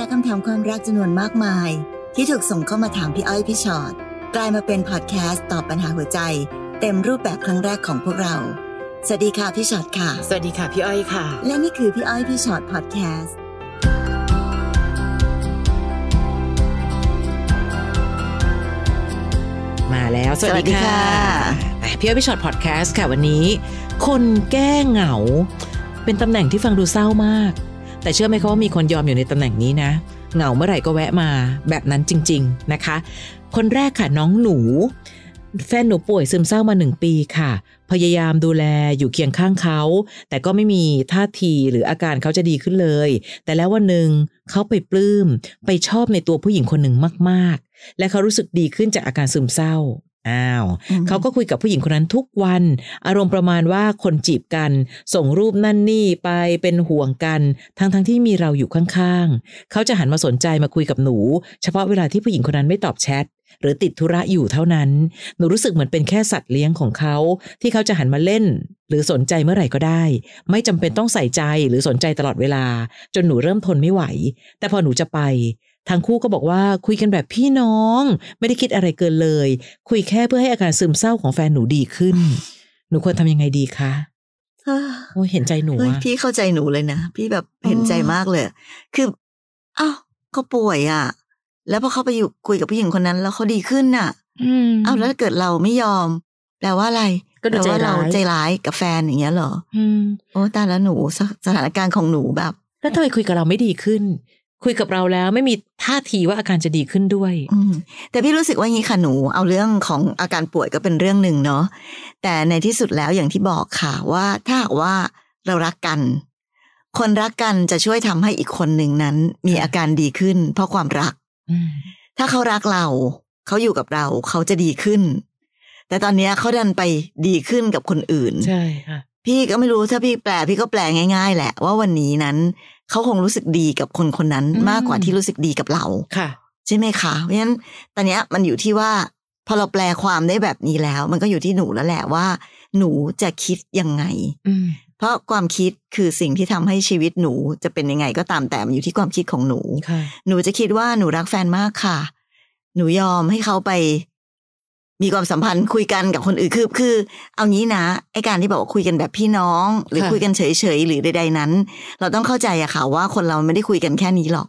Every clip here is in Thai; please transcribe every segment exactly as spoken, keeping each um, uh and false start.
จากคำถามความรักจำนวนมากมายที่ถูกส่งเข้ามาถามพี่อ้อยพี่ชอ็อตกลายมาเป็นพอดแคสต์ตอบปัญหาหัวใจเต็มรูปแบบครั้งแรกของพวกเราสวัสดีค่ะพี่ช็อตค่ะสวัสดีค่ะพี่อ้อยค่ะและนี่คือพี่อ้อยพี่ช็อตพอดแคสต์มาแล้วสวัสดีค่ะพี่อ้อยพี่ช็อตพอดแคสต์ค่ะวันนี้คนแก้เหงาเป็นตำแหน่งที่ฟังดูเศร้ามากแต่เชื่อไหมคะว่ามีคนยอมอยู่ในตำแหน่งนี้นะเหงาเมื่อไหร่ก็แวะมาแบบนั้นจริงๆนะคะคนแรกค่ะน้องหนูแฟนหนูป่วยซึมเศร้ามาหนึ่งปีค่ะพยายามดูแลอยู่เคียงข้างเขาแต่ก็ไม่มีท่าทีหรืออาการเขาจะดีขึ้นเลยแต่แล้ววันหนึ่งเขาไปปลื้มไปชอบในตัวผู้หญิงคนหนึ่งมากๆและเขารู้สึกดีขึ้นจากอาการซึมเศร้าอ้าวเขาก็คุยกับผู้หญิงคนนั้นทุกวันอารมณ์ประมาณว่าคนจีบกันส่งรูปนั่นนี่ไปเป็นห่วงกันทั้งๆที่มีเราอยู่ข้างๆเขาจะหันมาสนใจมาคุยกับหนูเฉพาะเวลาที่ผู้หญิงคนนั้นไม่ตอบแชทหรือติดธุระอยู่เท่านั้นหนูรู้สึกเหมือนเป็นแค่สัตว์เลี้ยงของเขาที่เขาจะหันมาเล่นหรือสนใจเมื่อไหร่ก็ได้ไม่จำเป็นต้องใส่ใจหรือสนใจตลอดเวลาจนหนูเริ่มทนไม่ไหวแต่พอหนูจะไปทั้งคู่ก็บอกว่าคุยกันแบบพี่น้องไม่ได้คิดอะไรเกินเลยคุยแค่เพื่อให้อาการซึมเศร้าของแฟนหนูดีขึ้นหนูควรทำยังไงดีคะโอ้เห็นใจหนูอะพี่เข้าใจหนูเลยนะพี่แบบเห็นใจมากเลยคืออ้าวเขาป่วยอะแล้วพอเขาไปอยู่คุยกับผู้หญิงคนนั้นแล้วเขาดีขึ้นน่ะอ้าวแล้วเกิดเราไม่ยอมแปลว่าอะไรก็แปลว่าเราใจร้ายกับแฟนอย่างเงี้ยเหรอโอ้ตายแล้วหนูสถานการณ์ของหนูแบบแล้วทำไมคุยกับเราไม่ดีขึ้นคุยกับเราแล้วไม่มีท่าทีว่าอาการจะดีขึ้นด้วยแต่พี่รู้สึกว่างี้ค่ะหนูเอาเรื่องของอาการป่วยก็เป็นเรื่องหนึ่งเนาะแต่ในที่สุดแล้วอย่างที่บอกค่ะว่าถ้าหากว่าเรารักกันคนรักกันจะช่วยทำให้อีกคนหนึ่งนั้นมีอาการดีขึ้นเพราะความรักถ้าเขารักเราเขาอยู่กับเราเขาจะดีขึ้นแต่ตอนนี้เขาดันไปดีขึ้นกับคนอื่นใช่ค่ะพี่ก็ไม่รู้ถ้าพี่แปลพี่ก็แปลง่ายๆแหละว่าวันนี้นั้นเขาคงรู้สึกดีกับคนคนนั้นมากกว่าที่รู้สึกดีกับเราค่ะใช่ไหมคะเพราะฉะนั้นตอนนี้มันอยู่ที่ว่าพอเราแปลความได้แบบนี้แล้วมันก็อยู่ที่หนูแล้วแหละว่าหนูจะคิดยังไงเพราะความคิดคือสิ่งที่ทำให้ชีวิตหนูจะเป็นยังไงก็ตามแต่มันอยู่ที่ความคิดของหนูหนูจะคิดว่าหนูรักแฟนมากค่ะหนูยอมให้เขาไปมีความสัมพันธ์คุยกันกับคนอื่นคือคือเอางี้นะไอ้การที่บอกว่าคุยกันแบบพี่น้องหรือคุยกันเฉยๆหรือใดๆนั้นเราต้องเข้าใจอะค่ะว่าคนเราไม่ได้คุยกันแค่นี้หรอก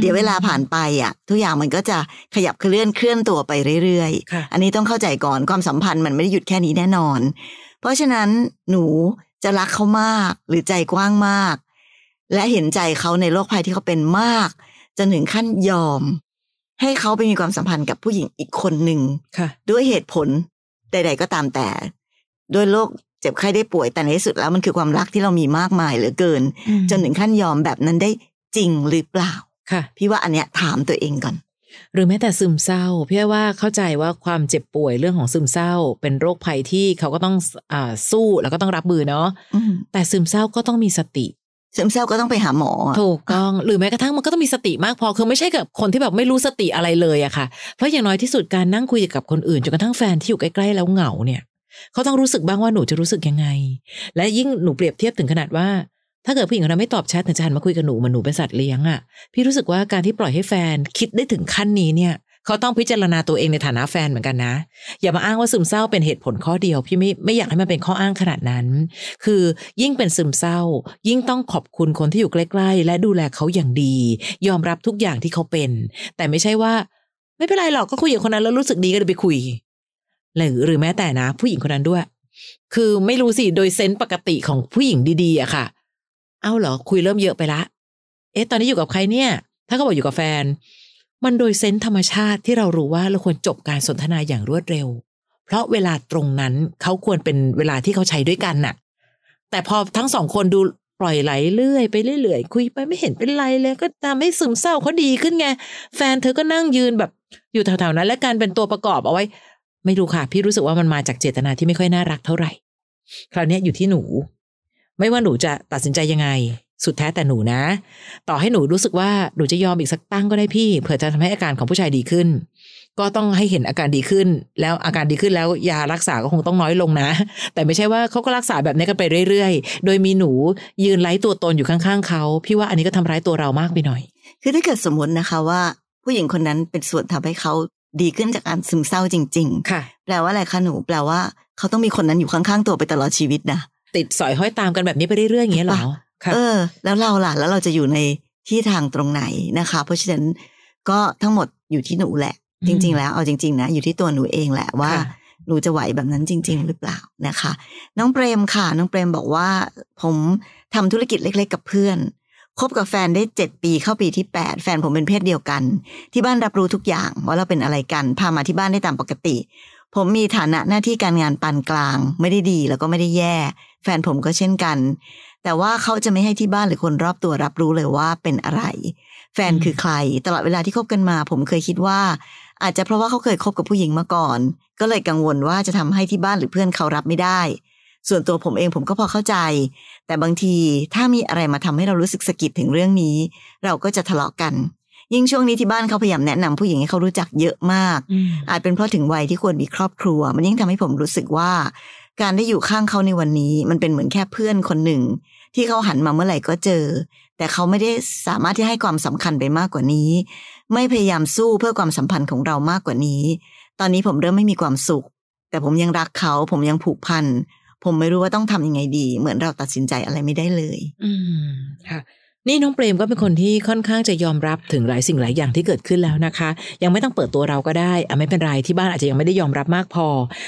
เดี๋ยวเวลาผ่านไปอะทุกอย่างมันก็จะขยับเคลื่อนเคลื่อนตัวไปเรื่อยๆอันนี้ต้องเข้าใจก่อนความสัมพันธ์มันไม่ได้หยุดแค่นี้แน่นอนเพราะฉะนั้นหนูจะรักเขามากหรือใจกว้างมากและเห็นใจเขาในโลกภัยที่เขาเป็นมากจนถึงขั้นยอมให้เขาไปมีความสัมพันธ์กับผู้หญิงอีกคนหนึ่งด้วยเหตุผลใดๆก็ตามแต่ด้วยโรคเจ็บไข้ได้ป่วยแต่ในที่สุดแล้วมันคือความรักที่เรามีมากมายเหลือเกินจนถึงขั้นยอมแบบนั้นได้จริงหรือเปล่าพี่ว่าอันเนี้ยถามตัวเองก่อนหรือแม้แต่ซึมเศร้าพี่ว่าเข้าใจว่าความเจ็บป่วยเรื่องของซึมเศร้าเป็นโรคภัยที่เขาก็ต้องอ่าสู้แล้วก็ต้องรับมือเนาะแต่ซึมเศร้าก็ต้องมีสติซึมเศร้าก็ต้องไปหาหมอถูกต้องหรือแม้กระทั่งมันก็ต้องมีสติมากพอคือไม่ใช่กับคนที่แบบไม่รู้สติอะไรเลยอะค่ะเพราะอย่างน้อยที่สุดการนั่งคุยกับคนอื่นจนกระทั่งแฟนที่อยู่ใกล้ๆแล้วเหงาเนี่ยเขาต้องรู้สึกบ้างว่าหนูจะรู้สึกยังไงและยิ่งหนูเปรียบเทียบถึงขนาดว่าถ้าเกิดผู้หญิงคนนั้นไม่ตอบแชทถึงจะหันมาคุยกับหนูเหมือนหนูเป็นสัตว์เลี้ยงอ่ะพี่รู้สึกว่าการที่ปล่อยให้แฟนคิดได้ถึงขั้นนี้เนี่ยเขาต้องพิจารณาตัวเองในฐานะแฟนเหมือนกันนะอย่ามาอ้างว่าซึมเศร้าเป็นเหตุผลข้อเดียวพี่ไม่ไม่อยากให้มันเป็นข้ออ้างขนาดนั้นคือยิ่งเป็นซึมเศร้ายิ่งต้องขอบคุณคนที่อยู่ใกล้ๆและดูแลเขาอย่างดียอมรับทุกอย่างที่เขาเป็นแต่ไม่ใช่ว่าไม่เป็นไรหรอกก็คุยกับคนนั้นแล้วรู้สึกดีก็เลยไปคุยหรือหรือแม้แต่นะผู้หญิงคนนั้นด้วยคือไม่รู้สิโดยเซนส์ปกติของผู้หญิงดีๆอะค่ะเอาเหรอคุยเริ่มเยอะไปละเอ๊ะตอนนี้อยู่กับใครเนี่ยถ้าเขาบอกอยู่กับแฟนมันโดยเซนส์ธรรมชาติที่เรารู้ว่าเราควรจบการสนทนาอย่างรวดเร็วเพราะเวลาตรงนั้นเขาควรเป็นเวลาที่เขาใช้ด้วยกันน่ะแต่พอทั้งสองคนดูปล่อยไหลเรื่อยไปเรื่อยๆคุยไปไม่เห็นเป็นไรเลยก็ทำให้ซึมเศร้าเขาดีขึ้นไงแฟนเธอก็นั่งยืนแบบอยู่แถวๆนั้นและการเป็นตัวประกอบเอาไว้ไม่รู้ค่ะพี่รู้สึกว่ามันมาจากเจตนาที่ไม่ค่อยน่ารักเท่าไหร่คราวนี้อยู่ที่หนูไม่ว่าหนูจะตัดสินใจยังไงสุดแท้แต่หนูนะต่อให้หนูรู้สึกว่าหนูจะยอมอีกสักตั้งก็ได้พี่เผื่อจะทำให้อาการของผู้ชายดีขึ้นก็ต้องให้เห็นอาการดีขึ้นแล้วอาการดีขึ้นแล้วยารักษาก็คงต้องน้อยลงนะแต่ไม่ใช่ว่าเขาก็รักษาแบบนี้กันไปเรื่อยๆโดยมีหนูยืนไร้ตัวตนอยู่ข้างๆเขาพี่ว่าอันนี้ก็ทำร้ายตัวเรามากไปหน่อย คือถ้าเกิดสมมตินะคะว่าผู้หญิงคนนั้นเป็นส่วนทำให้เขาดีขึ้นจากการซึมเศร้าจริงๆแปลว่าอะไรคะหนูแปลว่าเขาต้องมีคนนั้นอยู่ข้างๆตัวไปตลอดชีวิตนะติดสอยห้อยตามกันแบบนี้ไปเรื่อยๆอย่างเงี้ยเหรอเออแล้วเราล่ะแล้วเราจะอยู่ในที่ทางตรงไหนนะคะเพราะฉะนั้นก็ทั้งหมดอยู่ที่หนูแหละจริงๆแล้วเอาจริงๆนะอยู่ที่ตัวหนูเองแหละว่าหนูจะไหวแบบนั้นจริงๆหรือเปล่านะคะน้องเปรมค่ะน้องเปรมบอกว่าผมทำธุรกิจเล็กๆกับเพื่อนคบกับแฟนได้เจ็ดปีเข้าปีที่แปดแฟนผมเป็นเพศเดียวกันที่บ้านรับรู้ทุกอย่างว่าเราเป็นอะไรกันพามาที่บ้านได้ตามปกติผมมีฐานะหน้าที่การงานปานกลางไม่ได้ดีแล้วก็ไม่ได้แย่แฟนผมก็เช่นกันแต่ว่าเขาจะไม่ให้ที่บ้านหรือคนรอบตัวรับรู้เลยว่าเป็นอะไรแฟนคือใครตลอดเวลาที่คบกันมาผมเคยคิดว่าอาจจะเพราะว่าเขาเคยคบกับผู้หญิงมาก่อนก็เลยกังวลว่าจะทำให้ที่บ้านหรือเพื่อนเขารับไม่ได้ส่วนตัวผมเองผมก็พอเข้าใจแต่บางทีถ้ามีอะไรมาทำให้เรารู้สึกสะกิดถึงเรื่องนี้เราก็จะทะเลาะกันยิ่งช่วงนี้ที่บ้านเขาพยายามแนะนำผู้หญิงให้เขารู้จักเยอะมากอาจเป็นเพราะถึงวัยที่ควรมีครอบครัวมันยิ่งทำให้ผมรู้สึกว่าการได้อยู่ข้างเขาในวันนี้มันเป็นเหมือนแค่เพื่อนคนหนึ่งที่เขาหันมาเมื่อไหร่ก็เจอแต่เขาไม่ได้สามารถที่ให้ความสำคัญไปมากกว่านี้ไม่พยายามสู้เพื่อความสัมพันธ์ของเรามากกว่านี้ตอนนี้ผมเริ่มไม่มีความสุขแต่ผมยังรักเขาผมยังผูกพันผมไม่รู้ว่าต้องทำยังไงดีเหมือนเราตัดสินใจอะไรไม่ได้เลยอืมค่ะนี่น้องเปรมก็เป็นคนที่ค่อนข้างจะยอมรับถึงหลายสิ่งหลายอย่างที่เกิดขึ้นแล้วนะคะยังไม่ต้องเปิดตัวเราก็ได้อ่ะไม่เป็นไรที่บ้านอาจจะยังไม่ได้ยอมรับมากพอ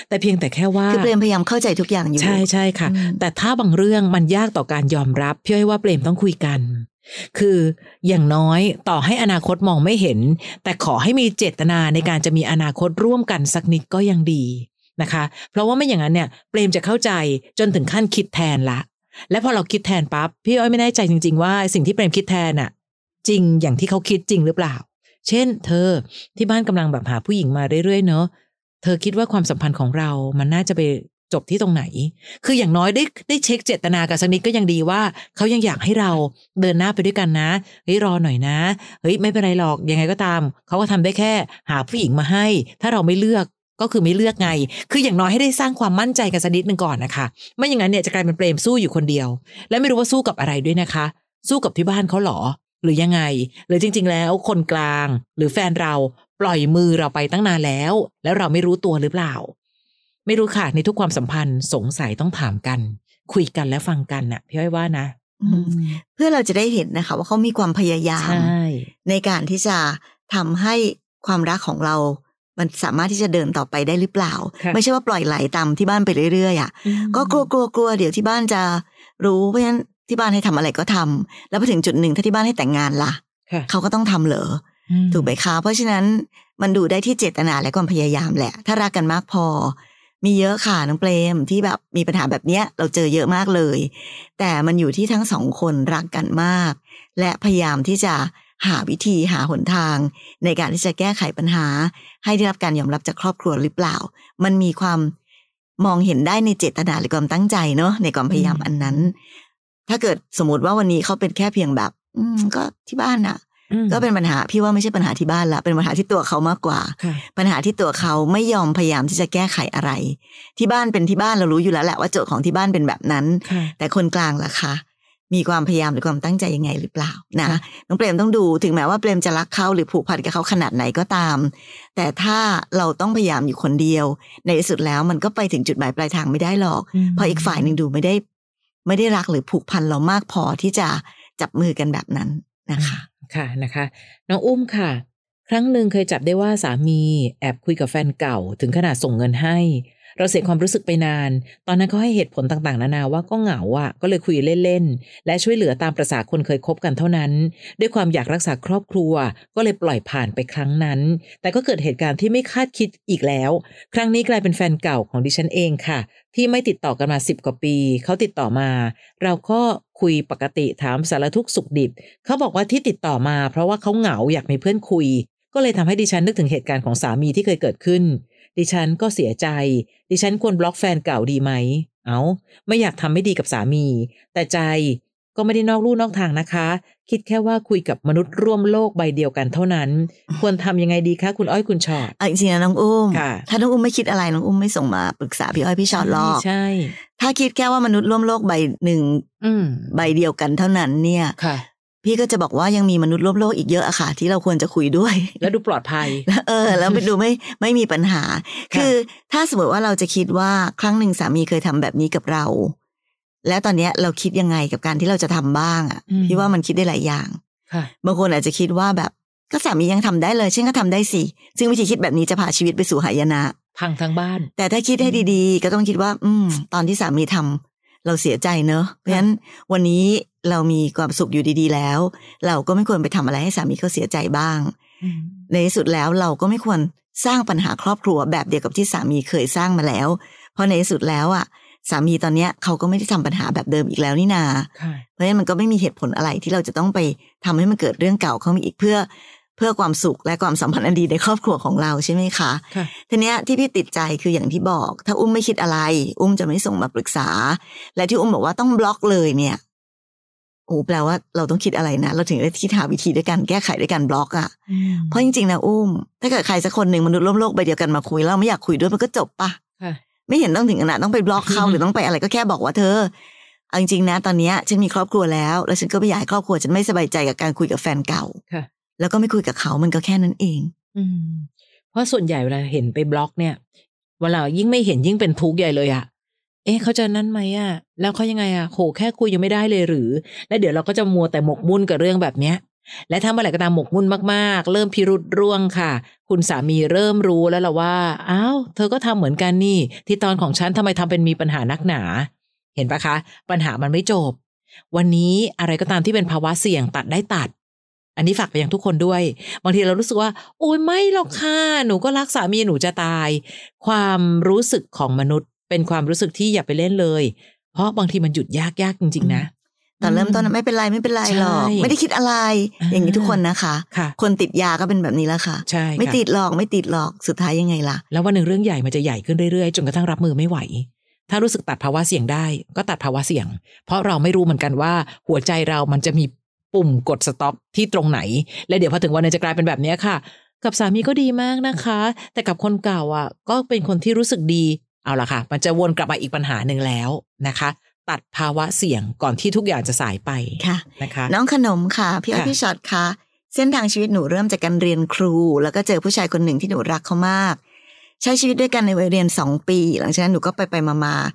แต่เพียงแต่แค่ว่าคือเปรมพยายามเข้าใจทุกอย่างอยู่ใช่ใช่ค่ะแต่ถ้าบางเรื่องมันยากต่อการยอมรับพี่อ้อยว่าเปรมต้องคุยกันคืออย่างน้อยต่อให้อนาคตมองไม่เห็นแต่ขอให้มีเจตนาในการจะมีอนาคตร่วมกันสักนิดก็ยังดีนะคะเพราะว่าไม่อย่างนั้นเนี่ยเปรมจะเข้าใจจนถึงขั้นคิดแทนละและพอเราคิดแทนปั๊บพี่อ้อยไม่แน่ใจจริงๆว่าสิ่งที่เปรมคิดแทนน่ะจริงอย่างที่เขาคิดจริงหรือเปล่าเช่นเธอที่บ้านกำลังแบบหาผู้หญิงมาเรื่อยๆเนอะเธอคิดว่าความสัมพันธ์ของเรามันน่าจะไปจบที่ตรงไหนคืออย่างน้อยได้ได้เช็คเจตนากันสักนิดก็ยังดีว่าเขายังอยากให้เราเดินหน้าไปด้วยกันนะเฮ้ยรอหน่อยนะเฮ้ยไม่เป็นไรหรอกยังไงก็ตามเขาก็ทำได้แค่หาผู้หญิงมาให้ถ้าเราไม่เลือกก็คือไม่เลือกไงคืออย่างน้อยให้ได้สร้างความมั่นใจกันสักนิดนึงก่อนนะคะไม่อย่างนั้นเนี่ยจะกลายเป็นเปรมสู้อยู่คนเดียวและไม่รู้ว่าสู้กับอะไรด้วยนะคะสู้กับที่บ้านเขาหรอหรือยังไงหรือจริงๆแล้วคนกลางหรือแฟนเราปล่อยมือเราไปตั้งนานแล้วแล้วเราไม่รู้ตัวหรือเปล่าไม่รู้ค่ะในทุกความสัมพันธ์สงสัยต้องถามกันคุยกันและฟังกันน่ะพี่อ้อยว่านะเพื่อเราจะได้เห็นนะคะว่าเขามีความพยายาม ใ, ในการที่จะทำให้ความรักของเรามันสามารถที่จะเดินต่อไปได้หรือเปล่าไม่ใช่ว่าปล่อยไหลตามที่บ้านไปเรื่อยๆอ่ะก็กลัวๆๆเดี๋ยวที่บ้านจะรู้เพราะฉะนั้นที่บ้านให้ทำอะไรก็ทำแล้วพอถึงจุดหนึ่งถ้าที่บ้านให้แต่งงานล่ะเขาก็ต้องทำเหรอถูกไหมคะเพราะฉะนั้นมันดูได้ที่เจตนาและความพยายามแหละถ้ารักกันมากพอมีเยอะค่ะน้องเปรมที่แบบมีปัญหาแบบเนี้ยเราเจอเยอะมากเลยแต่มันอยู่ที่ทั้งสองคนรักกันมากและพยายามที่จะหาวิธีหาหนทางในการที่จะแก้ไขปัญหาให้ได้รับการยอมรับจากครอบครัวหรือเปล่ามันมีความมองเห็นได้ในเจตนาหรือความตั้งใจเนาะในความพยายามอันนั้นถ้าเกิดสมมติว่าวันนี้เขาเป็นแค่เพียงแบบก็ที่บ้านน่ะก็เป็นปัญหาพี่ว่าไม่ใช่ปัญหาที่บ้านละเป็นปัญหาที่ตัวเขามากกว่าปัญหาที่ตัวเขาไม่ยอมพยายามที่จะแก้ไขอะไรที่บ้านเป็นที่บ้านเรารู้อยู่แล้วแหละว่าโจทย์ของที่บ้านเป็นแบบนั้นแต่คนกลางล่ะคะมีความพยายามหรือความตั้งใจยังไงหรือเปล่านะน้องเปรมต้องดูถึงแม้ว่าเปรมจะรักเขาหรือผูกพันกับเขาขนาดไหนก็ตามแต่ถ้าเราต้องพยายามอยู่คนเดียวในที่สุดแล้วมันก็ไปถึงจุดหมายปลายทางไม่ได้หรอกเพราะอีกฝ่ายนึงดูไม่ได้ไม่ได้รักหรือผูกพันเรามากพอที่จะจับมือกันแบบนั้นนะคะค่ะนะคะน้องอุ้มค่ะครั้งหนึ่งเคยจับได้ว่าสามีแอบคุยกับแฟนเก่าถึงขนาดส่งเงินให้เราเสียความรู้สึกไปนานตอนนั้นเขาให้เหตุผลต่างๆนานาว่าก็เหงาอ่ะก็เลยคุยเล่นๆและช่วยเหลือตามประสาคนเคยคบกันเท่านั้นด้วยความอยากรักษาครอบครัวก็เลยปล่อยผ่านไปครั้งนั้นแต่ก็เกิดเหตุการณ์ที่ไม่คาดคิดอีกแล้วครั้งนี้กลายเป็นแฟนเก่าของดิฉันเองค่ะที่ไม่ติดต่อกันมาสิบกว่าปีเขาติดต่อมาเราก็คุยปกติถามสารทุกข์สุขดิบเขาบอกว่าที่ติดต่อมาเพราะว่าเขาเหงาอยากมีเพื่อนคุยก็เลยทำให้ดิฉันนึกถึงเหตุการณ์ของสามีที่เคยเกิดขึ้นดิฉันก็เสียใจดิฉันควรบล็อกแฟนเก่าดีไหมเอ้าไม่อยากทำไม่ดีกับสามีแต่ใจก็ไม่ได้นอกลู่นอกทางนะคะคิดแค่ว่าคุยกับมนุษย์ร่วมโลกใบเดียวกันเท่านั้นควรทำยังไงดีคะคุณอ้อยคุณชอตจริงๆนะน้องอุ้มถ้าน้องอุ้มไม่คิดอะไรน้องอุ้มไม่ส่งมาปรึกษาพี่อ้อยพี่ชอตหรอกใช่ถ้าคิดแค่ว่ามนุษย์ร่วมโลกใบหนึ่งใบเดียวกันเท่านั้นเนี่ย พี่ก็จะบอกว่ายังมีมนุษย์ร่วมโลกอีกเยอะอะค่ะที่เราควรจะคุยด้วยแล้วดูปลอดภัย เออแล้วไปดูไม่ไม่มีปัญหา คือถ้าสมมติว่าเราจะคิดว่าครั้งหนึ่งสามีเคยทำแบบนี้กับเราแล้วตอนนี้เราคิดยังไงกับการที่เราจะทำบ้างอะพี่ว่ามันคิดได้หลายอย่างบางคนอาจจะคิดว่าแบบก็สามียังทำได้เลยฉันก็ทำได้สิซึ่งวิธีคิดแบบนี้จะพาชีวิตไปสู่หายนะพังทั้งบ้านแต่ถ้าคิดให้ดีๆก็ต้องคิดว่าอืมตอนที่สามีทำเราเสียใจเนอะเพราะฉะนั้นวันนี้เรามีความสุขอยู่ดีๆแล้วเราก็ไม่ควรไปทำอะไรให้สามีเขาเสียใจบ้างในที่สุดแล้วเราก็ไม่ควรสร้างปัญหาครอบครัวแบบเดียวกับที่สามีเคยสร้างมาแล้วเพราะในที่สุดแล้วอ่ะสามีตอนเนี้ยเขาก็ไม่ได้ทำปัญหาแบบเดิมอีกแล้วนี่นาเพราะฉะนั้นมันก็ไม่มีเหตุผลอะไรที่เราจะต้องไปทำให้มันเกิดเรื่องเก่าเข้ามาอีกเพื่อเพื่อความสุขและความสัมพันธ์อันดีในครอบครัวของเราใช่ไหมคะทีเนี้ยที่พี่ติดใจคืออย่างที่บอกถ้าอุ้มไม่คิดอะไรอุ้มจะไม่ส่งมาปรึกษาและที่อุ้มบอกว่าต้องบล็อกเลยเนี่ยโอ้แปลว่าเราต้องคิดอะไรนะเราถึงได้คิดหาวิธีด้วยกันแก้ไขด้วยกันบล็อกอ่ะเพราะจริงๆนะอุ้มถ้าเกิดใครสักคนหนึ่งมนุษย์ร่วมโลกไปเดียวกันมาคุยแล้วไม่อยากคุยด้วยมันก็จบปะไม่เห็นต้องถึงขนาดต้องไปบล็อกเขาหรือต้องไปอะไรก็แค่บอกว่าเธอเอาจริงๆนะตอนนี้ฉันมีครอบครัวแล้วแล้วฉันก็ไม่อยากให้ครอบครัวฉันไม่สบายใจกับการคุยกับแฟนเก่าแล้วก็ไม่คุยกับเขามันก็แค่นั้นเองเพราะส่วนใหญ่เวลาเห็นไปบล็อกเนี่ยเวลายิ่งไม่เห็นยิ่งเป็นทุกข์ใหญ่เลยอะเอ๊ะเขาจะนั่นไหมอะแล้วเขายังไงอะโหแค่คุยยังไม่ได้เลยหรือแล้วเดี๋ยวเราก็จะมัวแต่หมกมุ่นกับเรื่องแบบเนี้ยและถ้าเมื่อไหร่ก็ตามหมกมุ่นมากๆเริ่มพิรุธร่วงค่ะคุณสามีเริ่มรู้แล้วล่ะว่าอ้าวเธอก็ทำเหมือนกันนี่ที่ตอนของฉันทำไมทำเป็นมีปัญหานักหนาเห็นปะคะปัญหามันไม่จบวันนี้อะไรก็ตามที่เป็นภาวะเสี่ยงตัดได้ตัดอันนี้ฝากไปยังทุกคนด้วยบางทีเรารู้สึกว่าโอ้ยไม่หรอกค่ะหนูก็รักสามีหนูจะตายความรู้สึกของมนุษย์เป็นความรู้สึกที่อย่าไปเล่นเลยเพราะบางทีมันหยุดยากยากจริงๆนะตอนเริ่มต้นไม่เป็นไรไม่เป็นไรหรอกไม่ได้คิดอะไรอย่างนี้ทุกคนนะคะคนติดยาก็เป็นแบบนี้แล้วค่ะไม่ติดหรอกไม่ติดหรอกสุดท้ายยังไงล่ะแล้ววันหนึ่งเรื่องใหญ่มันจะใหญ่ขึ้นเรื่อยๆจนกระทั่งรับมือไม่ไหวถ้ารู้สึกตัดภาวะเสี่ยงได้ก็ตัดภาวะเสี่ยงเพราะเราไม่รู้เหมือนกันว่าหัวใจเรามันจะมีปุ่มกดสต็อปที่ตรงไหนและเดี๋ยวพอถึงวันนึงจะกลายเป็นแบบนี้ค่ะกับสามีก็ดีมากนะคะแต่กับคนเก่าอ่ะก็เป็นคนที่รู้สึกดีเอาล่ะค่ะมันจะวนกลับมาอีกปัญหาหนึ่งแล้วนะคะตัดภาวะเสี่ยงก่อนที่ทุกอย่างจะสายไปค่ะนะคะน้องขนมค่ะพี่อ้อยพี่ชอตค่ะเส้นทางชีวิตหนูเริ่มจากการเรียนครูแล้วก็เจอผู้ชายคนหนึ่งที่หนูรักเขามากใช้ชีวิตด้วยกันในวัยเรียนสองปีหลังจากนั้นหนูก็ไปไปมามา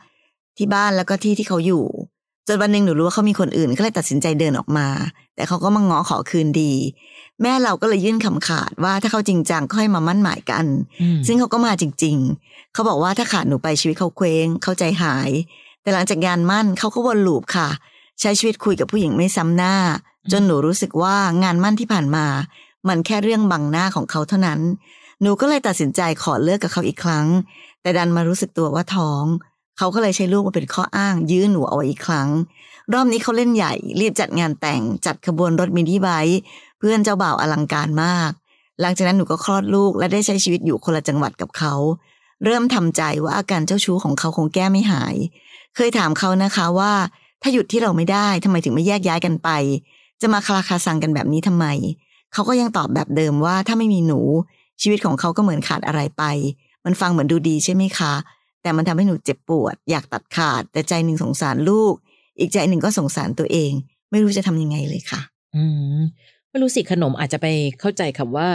ที่บ้านแล้วก็ที่ที่เขาอยู่จนวันหนึ่งหนูรู้ว่าเขามีคนอื่นก็เลยตัดสินใจเดินออกมาแต่เขาก็มาง้อขอคืนดีแม่เราก็เลยยื่นคำขาดว่าถ้าเขาจริงจังก็ให้มามั่นหมายกันซึ่งเขาก็มาจริงๆเขาบอกว่าถ้าขาดหนูไปชีวิตเขาเคว้งเขาใจหายแต่หลังจากงานมั่นเขาก็วนลูปค่ะใช้ชีวิตคุยกับผู้หญิงไม่ซ้ำหน้าจนหนูรู้สึกว่างานมั่นที่ผ่านมามันแค่เรื่องบังหน้าของเขาเท่านั้นหนูก็เลยตัดสินใจขอเลิกกับเขาอีกครั้งแต่ดันมารู้สึกตัวว่าท้องเขาก็เลยใช้ลูกมาเป็นข้ออ้างยื้อหนูเอาไว้อีกครั้งรอบนี้เขาเล่นใหญ่รีบจัดงานแต่งจัดขบวนรถมินิไบค์เพื่อนเจ้าบ่าวอลังการมากหลังจากนั้นหนูก็คลอดลูกและได้ใช้ชีวิตอยู่คนละจังหวัดกับเขาเริ่มทำใจว่าอาการเจ้าชู้ของเขาคงแก้ไม่หายเคยถามเขานะคะว่าถ้าหยุดที่เราไม่ได้ทำไมถึงไม่แยกย้ายกันไปจะมาคลาคาซังกันแบบนี้ทำไมเขาก็ยังตอบแบบเดิมว่าถ้าไม่มีหนูชีวิตของเขาก็เหมือนขาดอะไรไปมันฟังเหมือนดูดีใช่ไหมคะแต่มันทำให้หนูเจ็บปวดอยากตัดขาดแต่ใจหนึ่งสงสารลูกอีกใจหนึ่งก็สงสารตัวเองไม่รู้จะทำยังไงเลยค่ะอืมไม่รู้สิขนมอาจจะไปเข้าใจคำว่า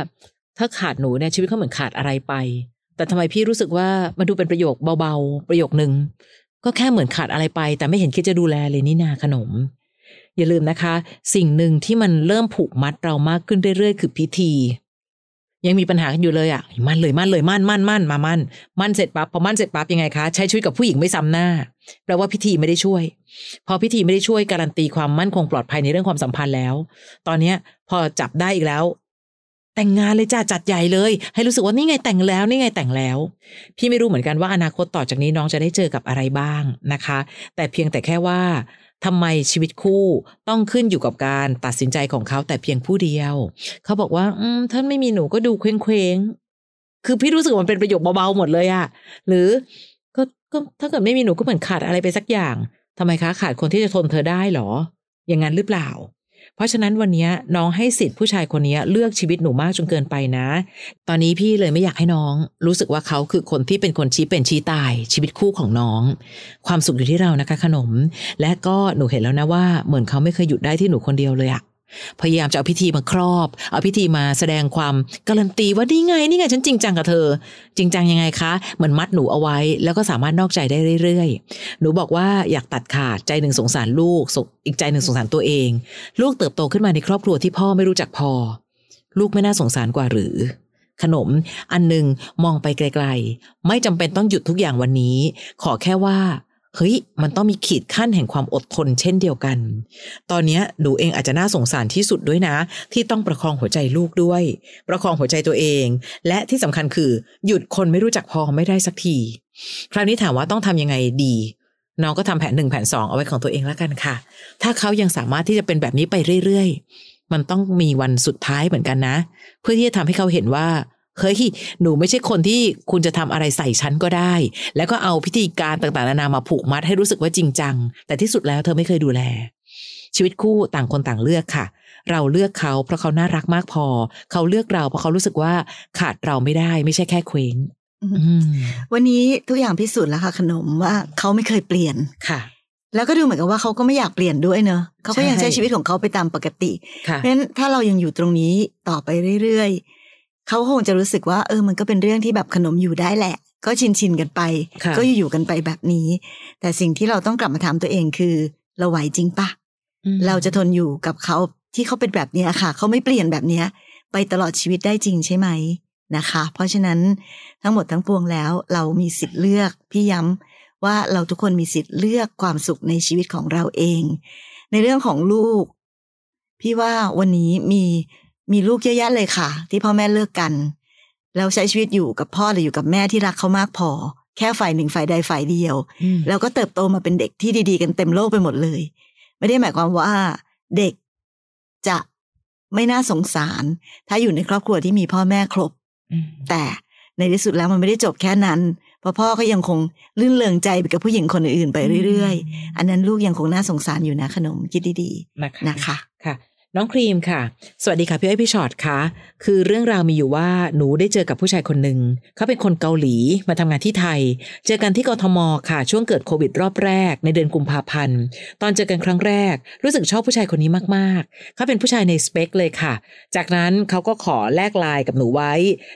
ถ้าขาดหนูเนี่ยชีวิตเขาเหมือนขาดอะไรไปแต่ทำไมพี่รู้สึกว่ามันดูเป็นประโยคเบาๆประโยคนึงก็แค่เหมือนขาดอะไรไปแต่ไม่เห็นคิดจะดูแลเลยนี่นาขนมอย่าลืมนะคะสิ่งหนึ่งที่มันเริ่มผูกมัดเรามากขึ้นเรื่อยๆคือพิธียังมีปัญหากันอยู่เลยอ่ะมั่นเลยมั่นเลยมั่นมั่นมั่นมามั่นมั่นเสร็จปั๊บพอมั่นเสร็จปั๊บยังไงคะใช้ชีวิตกับผู้หญิงไม่ซ้ำหน้าแปลว่าพิธีไม่ได้ช่วยพอพิธีไม่ได้ช่วยการันตีความมั่นคงปลอดภัยในเรื่องความสัมพันธ์แล้วตอนเนี้ยพอจับได้อีกแล้วแต่งงานเลยจ้าจัดใหญ่เลยให้รู้สึกว่านี่ไงแต่งแล้วนี่ไงแต่งแล้วพี่ไม่รู้เหมือนกันว่าอนาคตต่อจากนี้น้องจะได้เจอกับอะไรบ้างนะคะแต่เพียงแต่แค่ว่าทำไมชีวิตคู่ต้องขึ้นอยู่กับการตัดสินใจของเขาแต่เพียงผู้เดียวเขาบอกว่าอืมท่านไม่มีหนูก็ดูเคว้งเคว้งคือพี่รู้สึกมันเป็นประโยคเบาๆหมดเลยอะหรือก็ก็ถ้าเกิดไม่มีหนูก็เหมือนขาดอะไรไปสักอย่างทำไมคะขาดคนที่จะทนเธอได้หรออย่างนั้นหรือเปล่าเพราะฉะนั้นวันนี้น้องให้สิทธิ์ผู้ชายคนนี้เลือกชีวิตหนูมากจนเกินไปนะตอนนี้พี่เลยไม่อยากให้น้องรู้สึกว่าเขาคือคนที่เป็นคนชี้เป็นชี้ตายชีวิตคู่ของน้องความสุขอยู่ที่เรานะคะขนมและก็หนูเห็นแล้วนะว่าเหมือนเขาไม่เคยหยุดได้ที่หนูคนเดียวเลยอะ พยายามจะเอาพิธีมาครอบเอาพิธีมาแสดงความการันตีว่านี่ไงนี่ไงฉันจริงจังกับเธอจริงจังยังไงคะเหมือนมัดหนูเอาไว้แล้วก็สามารถนอกใจได้เรื่อยๆหนูบอกว่าอยากตัดขาดใจหนึ่งสงสารลูกอีกใจหนึ่งสงสารตัวเองลูกเติบโตขึ้นมาในครอบครัวที่พ่อไม่รู้จักพอลูกไม่น่าสงสารกว่าหรือขนมอันนึงมองไปไกลๆไม่จำเป็นต้องหยุดทุกอย่างวันนี้ขอแค่ว่าเฮ้ยมันต้องมีขีดขั้นแห่งความอดทนเช่นเดียวกันตอนนี้หนูเองอาจจะน่าสงสารที่สุดด้วยนะที่ต้องประคองหัวใจลูกด้วยประคองหัวใจตัวเองและที่สำคัญคือหยุดคนไม่รู้จักพอไม่ได้สักทีคราวนี้ถามว่าต้องทำยังไงดีน้องก็ทำแผนหนึ่งแผนสองเอาไว้ของตัวเองแล้วกันค่ะถ้าเขายังสามารถที่จะเป็นแบบนี้ไปเรื่อยๆมันต้องมีวันสุดท้ายเหมือนกันนะเพื่อที่จะทำให้เขาเห็นว่าเฮ้ยหนูไม่ใช่คนที่คุณจะทำอะไรใส่ฉันก็ได้แล้วก็เอาพิธีการต่างๆนานามาผูกมัดให้รู้สึกว่าจริงจังแต่ที่สุดแล้วเธอไม่เคยดูแลชีวิตคู่ต่างคนต่างเลือกค่ะเราเลือกเขาเพราะเขาน่ารักมากพอเขาเลือกเราเพราะเขารู้สึกว่าขาดเราไม่ได้ไม่ใช่แค่เคว้งวันนี้ทุกอย่างพิสูจน์แล้วค่ะขนมว่าเขาไม่เคยเปลี่ยนค่ะแล้วก็ดูเหมือนกับว่าเขาก็ไม่อยากเปลี่ยนด้วยเนอะเขาก็ยังใช้ชีวิตของเขาไปตามปกติเพราะฉะนั้นถ้าเรายังอยู่ตรงนี้ต่อไปเรื่อยเขาคงจะรู้สึกว่าเออมันก็เป็นเรื่องที่แบบขนมอยู่ได้แหละก็ชินชินกันไปก็อยู่ๆกันไปแบบนี้แต่สิ่งที่เราต้องกลับมาถามตัวเองคือเราไหวจริงปะเราจะทนอยู่กับเขาที่เขาเป็นแบบนี้ค่ะเขาไม่เปลี่ยนแบบนี้ไปตลอดชีวิตได้จริงใช่ไหมนะคะเพราะฉะนั้นทั้งหมดทั้งปวงแล้วเรามีสิทธิ์เลือกพี่ย้ำว่าเราทุกคนมีสิทธิ์เลือกความสุขในชีวิตของเราเองในเรื่องของลูกพี่ว่าวันนี้มีมีลูกเยอะแยะเลยค่ะที่พ่อแม่เลิกกันแล้วใช้ชีวิตอยู่กับพ่อหรืออยู่กับแม่ที่รักเขามากพอแค่ฝ่ายหนึ่งฝ่ายใดฝ่ายเดียวแล้วก็เติบโตมาเป็นเด็กที่ดีๆกันเต็มโลกไปหมดเลยไม่ได้หมายความว่าเด็กจะไม่น่าสงสารถ้าอยู่ในครอบครัวที่มีพ่อแม่ครบแต่ในที่สุดแล้วมันไม่ได้จบแค่นั้นเพราะพ่อก็ยังคงลื่นเริงใจไปกับผู้หญิงคนอื่นไปเรื่อยๆอันนั้นลูกยังคงน่าสงสารอยู่นะขนมคิดดีๆนะคะค่ะน้องครีมค่ะสวัสดีค่ะพี่อ้อยพี่ชอตค่ะคือเรื่องราวมีอยู่ว่าหนูได้เจอกับผู้ชายคนหนึ่งเขาเป็นคนเกาหลีมาทำงานที่ไทยเจอกันที่กทมค่ะช่วงเกิดโควิดรอบแรกในเดือนกุมภาพันธ์ตอนเจอกันครั้งแรกรู้สึกชอบผู้ชายคนนี้มากๆเขาเป็นผู้ชายในสเปคเลยค่ะจากนั้นเขาก็ขอแลกไลน์กับหนูไว้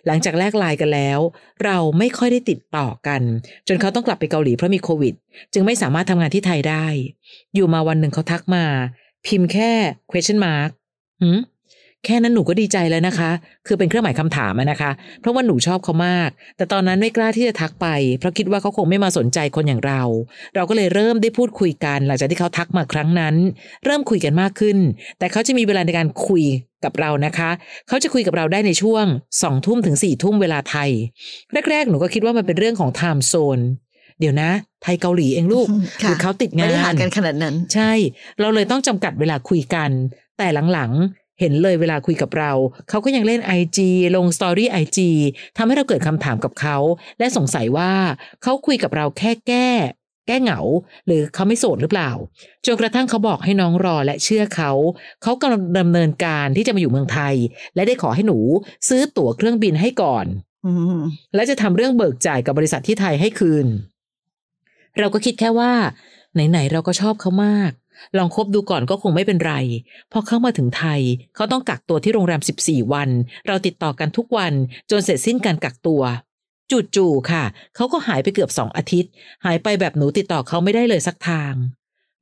หลังจากแลกไลน์กันแล้วเราไม่ค่อยได้ติดต่อกันจนเขาต้องกลับไปเกาหลีเพราะมีโควิดจึงไม่สามารถทำงานที่ไทยได้อยู่มาวันหนึ่งเขาทักมาพิมพ์แค่ question mark หืมแค่นั้นหนูก็ดีใจแล้วนะคะคือเป็นเครื่องหมายคำถามนะคะเพราะว่าหนูชอบเขามากแต่ตอนนั้นไม่กล้าที่จะทักไปเพราะคิดว่าเขาคงไม่มาสนใจคนอย่างเราเราก็เลยเริ่มได้พูดคุยกันหลังจากที่เขาทักมาครั้งนั้นเริ่มคุยกันมากขึ้นแต่เขาจะมีเวลาในการคุยกับเรานะคะเขาจะคุยกับเราได้ในช่วงสองทุ่มถึงสี่ทุ่มเวลาไทยแรกๆหนูก็คิดว่ามันเป็นเรื่องของ time zoneเดี๋ยวนะไทยเกาหลีเองลูกคือเขาติดงานไม่ได้ห่างกันขนาดนั้นใช่เราเลยต้องจำกัดเวลาคุยกันแต่หลังๆเห็นเลยเวลาคุยกับเราเขาก็ยังเล่น ไอ จี ลงสตอรี่ ไอ จี ทำให้เราเกิดคำถามกับเขาและสงสัยว่าเขาคุยกับเราแค่แก้แก้เหงาหรือเขาไม่โสดหรือเปล่าจนกระทั่งเขาบอกให้น้องรอและเชื่อเขาเขากำลังดำเนินการที่จะมาอยู่เมืองไทยและได้ขอให้หนูซื้อตั๋วเครื่องบินให้ก่อนและจะทำเรื่องเบิกจ่ายกับบริษัทที่ไทยให้คืนเราก็คิดแค่ว่าไหนๆเราก็ชอบเขามากลองคบดูก่อนก็คงไม่เป็นไรพอเข้ามาถึงไทยเขาต้องกักตัวที่โรงแรมสิบสี่วันเราติดต่อกันทุกวันจนเสร็จสิ้นการกักตัวจู่ๆค่ะเขาก็หายไปเกือบสองอาทิตย์หายไปแบบหนูติดต่อเขาไม่ได้เลยสักทาง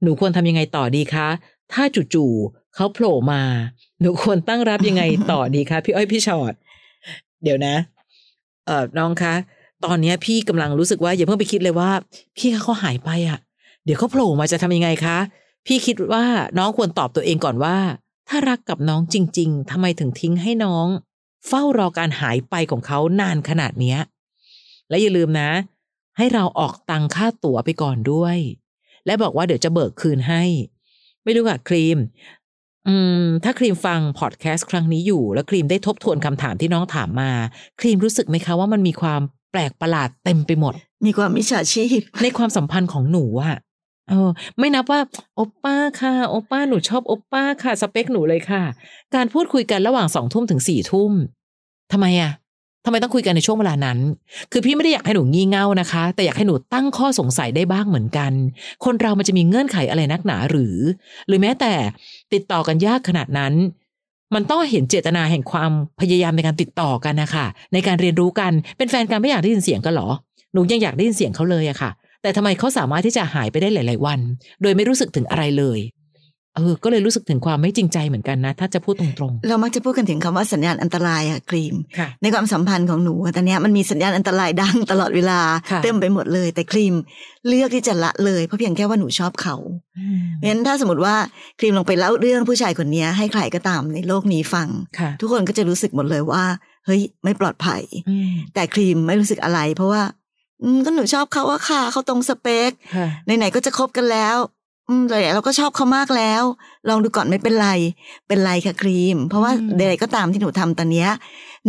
หนูควรทำยังไงต่อดีคะถ้าจู่ๆเขาโผล่มาหนูควรตั้งรับยังไงต่อดีคะพี่อ้อยพี่ชอตเดี๋ยวนะเอ่อน้องคะตอนนี้พี่กำลังรู้สึกว่าอย่าเพิ่งไปคิดเลยว่าพี่เขาหายไปอ่ะเดี๋ยวเขาโผล่มาจะทำยังไงคะพี่คิดว่าน้องควรตอบตัวเองก่อนว่าถ้ารักกับน้องจริงๆทำไมถึงทิ้งให้น้องเฝ้ารอการหายไปของเขานานขนาดนี้และอย่าลืมนะให้เราออกตังค่าตั๋วไปก่อนด้วยและบอกว่าเดี๋ยวจะเบิกคืนให้ไม่รู้อะครีมอืมถ้าครีมฟังพอดแคสต์ครั้งนี้อยู่แล้วครีมได้ทบทวนคำถามที่น้องถามมาครีมรู้สึกไหมคะว่ามันมีความแปลกประหลาดเต็มไปหมดมีความมิจฉาชีพในความสัมพันธ์ของหนูอ่ะเออไม่นับว่าโอป้าค่ะโอป้าหนูชอบโอป้าค่ะสเปคหนูเลยค่ะการพูดคุยกันระหว่างสองทุ่มถึงสี่ทุ่มทำไมอ่ะ ทำไมต้องคุยกันในช่วงเวลานั้นคือพี่ไม่ได้อยากให้หนูงี่เง่านะคะแต่อยากให้หนูตั้งข้อสงสัยได้บ้างเหมือนกันคนเรามันจะมีเงื่อนไขอะไรนักหนาหรือหรือแม้แต่ติดต่อกันยากขนาดนั้นมันต้องเห็นเจตนาแห่งความพยายามในการติดต่อกันนะคะในการเรียนรู้กันเป็นแฟนกันไม่อยากได้ยินเสียงกันหรอหนูยังอยากได้ยินเสียงเขาเลยอะค่ะแต่ทำไมเขาสามารถที่จะหายไปได้หลายๆวันโดยไม่รู้สึกถึงอะไรเลยเออก็เลยรู้สึกถึงความไม่จริงใจเหมือนกันนะถ้าจะพูดตรงๆเรามักจะพูดกันถึงคำว่าสัญญาณอันตรายอะครีมในความสัมพันธ์ของหนูตอนนี้มันมีสัญญาณอันตรายดังตลอดเวลาเต็มไปหมดเลยแต่ครีมเลือกที่จะละเลยเพราะเพียงแค่ว่าหนูชอบเขาเพราะฉะนั้นถ้าสมมติว่าครีมลงไปเล่าเรื่องผู้ชายคนนี้ให้ใครก็ตามในโลกนี้ฟังทุกคนก็จะรู้สึกหมดเลยว่าเฮ้ยไม่ปลอดภัยแต่ครีมไม่รู้สึกอะไรเพราะว่าก็หนูชอบเขาอะค่ะเขาตรงสเปคไหนๆก็จะคบกันแล้วอะไรเราก็ชอบเขามากแล้วลองดูก่อนไม่เป็นไรเป็นไรค่ะครีมเพราะว่าใดๆก็ตามที่หนูทำตอนนี้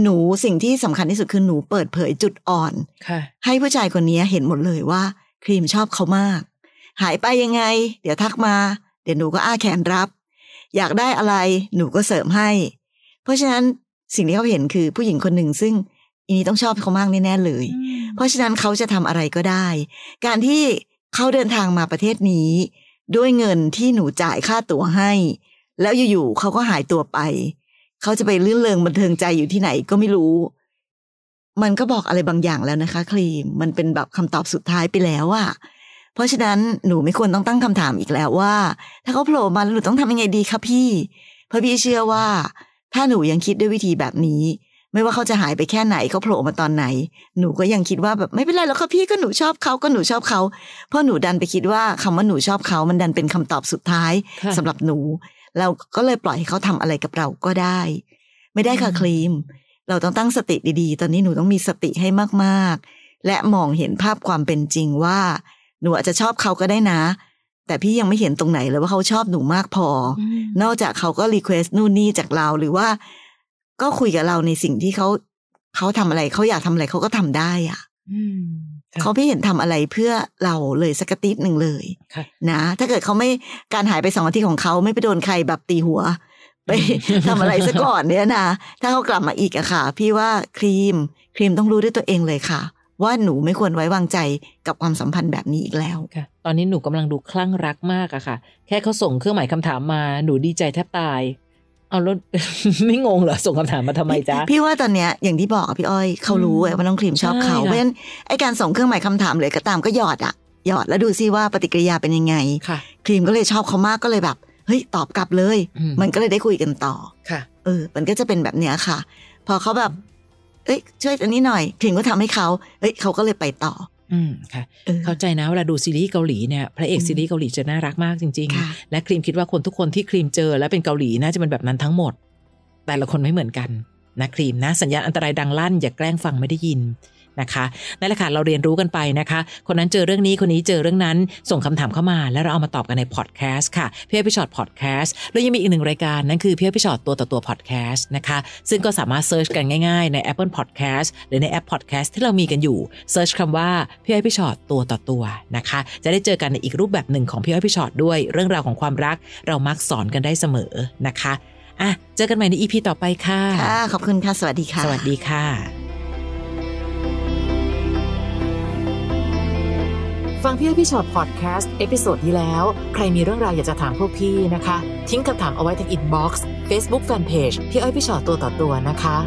หนูสิ่งที่สำคัญที่สุดคือหนูเปิดเผยจุดอ่อนให้ผู้ชายคนนี้เห็นหมดเลยว่าครีมชอบเขามากหายไปยังไงเดี๋ยวทักมาเดี๋ยวหนูก็อ้าแขนรับอยากได้อะไรหนูก็เสริมให้เพราะฉะนั้นสิ่งที่เขาเห็นคือผู้หญิงคนหนึ่งซึ่งอีนี้ต้องชอบเขามากแน่ๆเลยเพราะฉะนั้นเขาจะทำอะไรก็ได้การที่เขาเดินทางมาประเทศนี้ด้วยเงินที่หนูจ่ายค่าตั๋วให้แล้วอยู่ๆเขาก็หายตัวไปเขาจะไปลื่นเริงบันเทิงใจอยู่ที่ไหนก็ไม่รู้มันก็บอกอะไรบางอย่างแล้วนะคะครีมมันเป็นแบบคำตอบสุดท้ายไปแล้วอะเพราะฉะนั้นหนูไม่ควรต้องตั้งคำถามอีกแล้วว่าถ้าเขาโผล่มาหนูต้องทำยังไงดีคะพี่เพราะพี่เชื่อว่าถ้าหนูยังคิดด้วยวิธีแบบนี้ไม่ว่าเขาจะหายไปแค่ไหนเขาโผล่มาตอนไหนหนูก็ยังคิดว่าแบบไม่เป็นไรแล้วค่ะพี่ก็หนูชอบเขาก็หนูชอบเขาเพราะหนูดันไปคิดว่าคำว่าหนูชอบเขามันดันเป็นคำตอบสุดท้ายสำหรับหนูเราก็เลยปล่อยให้เขาทำอะไรกับเราก็ได้ไม่ได้ค่ะครีมเราต้องตั้งสติดีๆตอนนี้หนูต้องมีสติให้มากๆและมองเห็นภาพความเป็นจริงว่าหนูอาจจะชอบเขาก็ได้นะแต่พี่ยังไม่เห็นตรงไหนเลยว่าเขาชอบหนูมากพอนอกจากเขาก็รีเควสต์นู่นนี่จากเราหรือว่าก็คุยกับเราในสิ่งที่เขาเขาทำอะไรเขาอยากทำอะไรเขาก็ทำได้อ่ะเขาไม่เห็นทำอะไรเพื่อเราเลยสักติดหนึ่งเลยนะถ้าเกิดเขาไม่การหายไปสองอาทิตย์ของเขาไม่ไปโดนใครแบบตีหัวไปทำอะไรซะก่อนเนี่ยนะถ้าเขากลับมาอีกอะค่ะพี่ว่าครีมครีมต้องรู้ด้วยตัวเองเลยค่ะว่าหนูไม่ควรไว้วางใจกับความสัมพันธ์แบบนี้อีกแล้วค่ะตอนนี้หนูกำลังดูคลั่งรักมากอะค่ะแค่เขาส่งเครื่องหมายคำถามมาหนูดีใจแทบตายเอาแล้วไม่งงเหรอส่งคำถามมาทำไมจ๊ะพี่ว่าตอนเนี้ยอย่างที่บอกอ่ะพี่อ้อยเขารู้ว่าน้องครีมชอบเขาเพราะฉะนั้นไอการส่งเครื่องหมายคำถามเลยก็ตามก็หยอดอ่ะหยอดแล้วดูซิว่าปฏิกิริยาเป็นยังไงครีมก็เลยชอบเขามากก็เลยแบบเฮ้ยตอบกลับเลยมันก็เลยได้คุยกันต่อค่ะเออมันก็จะเป็นแบบเนี้ยค่ะพอเขาแบบเอ้ยช่วยอันนี้หน่อยครีมก็ทำให้เขาเอ้ยเขาก็เลยไปต่ออืมค่ะเข้าใจนะเวลาดูซีรีส์เกาหลีเนี่ยพระเอกซีรีส์เกาหลีจะน่ารักมากจริงๆและครีมคิดว่าคนทุกคนที่ครีมเจอและเป็นเกาหลีน่าจะเป็นแบบนั้นทั้งหมดแต่ละคนไม่เหมือนกันนะครีมนะสัญญาณอันตรายดังลั่นอย่าแกล้งฟังไม่ได้ยินนะคะนั่นแหละค่ะเราเรียนรู้กันไปนะคะคนนั้นเจอเรื่องนี้คนนี้เจอเรื่องนั้นส่งคำถามเข้ามาแล้วเราเอามาตอบกันในพอดแคสต์ค่ะพี่อ้อยพี่ชอตพอดแคสต์แล้วยังมีอีกหนึ่งรายการนั่นคือพี่อ้อยพี่ชอตตัวต่อตัวพอดแคสต์นะคะซึ่งก็สามารถเซิร์ชกันง่ายๆใน Apple Podcast หรือในแอปพอดแคสต์ที่เรามีกันอยู่เซิร์ชคำว่าพี่อ้อยพี่ชอตตัวต่อตัวนะคะจะได้เจอกันในอีกรูปแบบหนึ่งของพี่อ้อยพี่ชอตด้วยเรื่องราวของความรักเรามักสอนกันได้เสมอนะคะอ่ะเจอกันใหม่ใน อี พี ต่อไปค่ะค่ะขอบคุณค่ะสวัสดีค่ะสวัสดีค่ะฟังพี่อ้อยพี่ชอตพอดแคสต์เอพิโซดที่แล้วใครมีเรื่องราวอยากจะถามพวกพี่นะคะทิ้งคำถามเอาไว้ทางอินบ็อกซ์ Facebook Fanpage พี่อ้อยพี่ชอตตัวต่อตัวนะคะ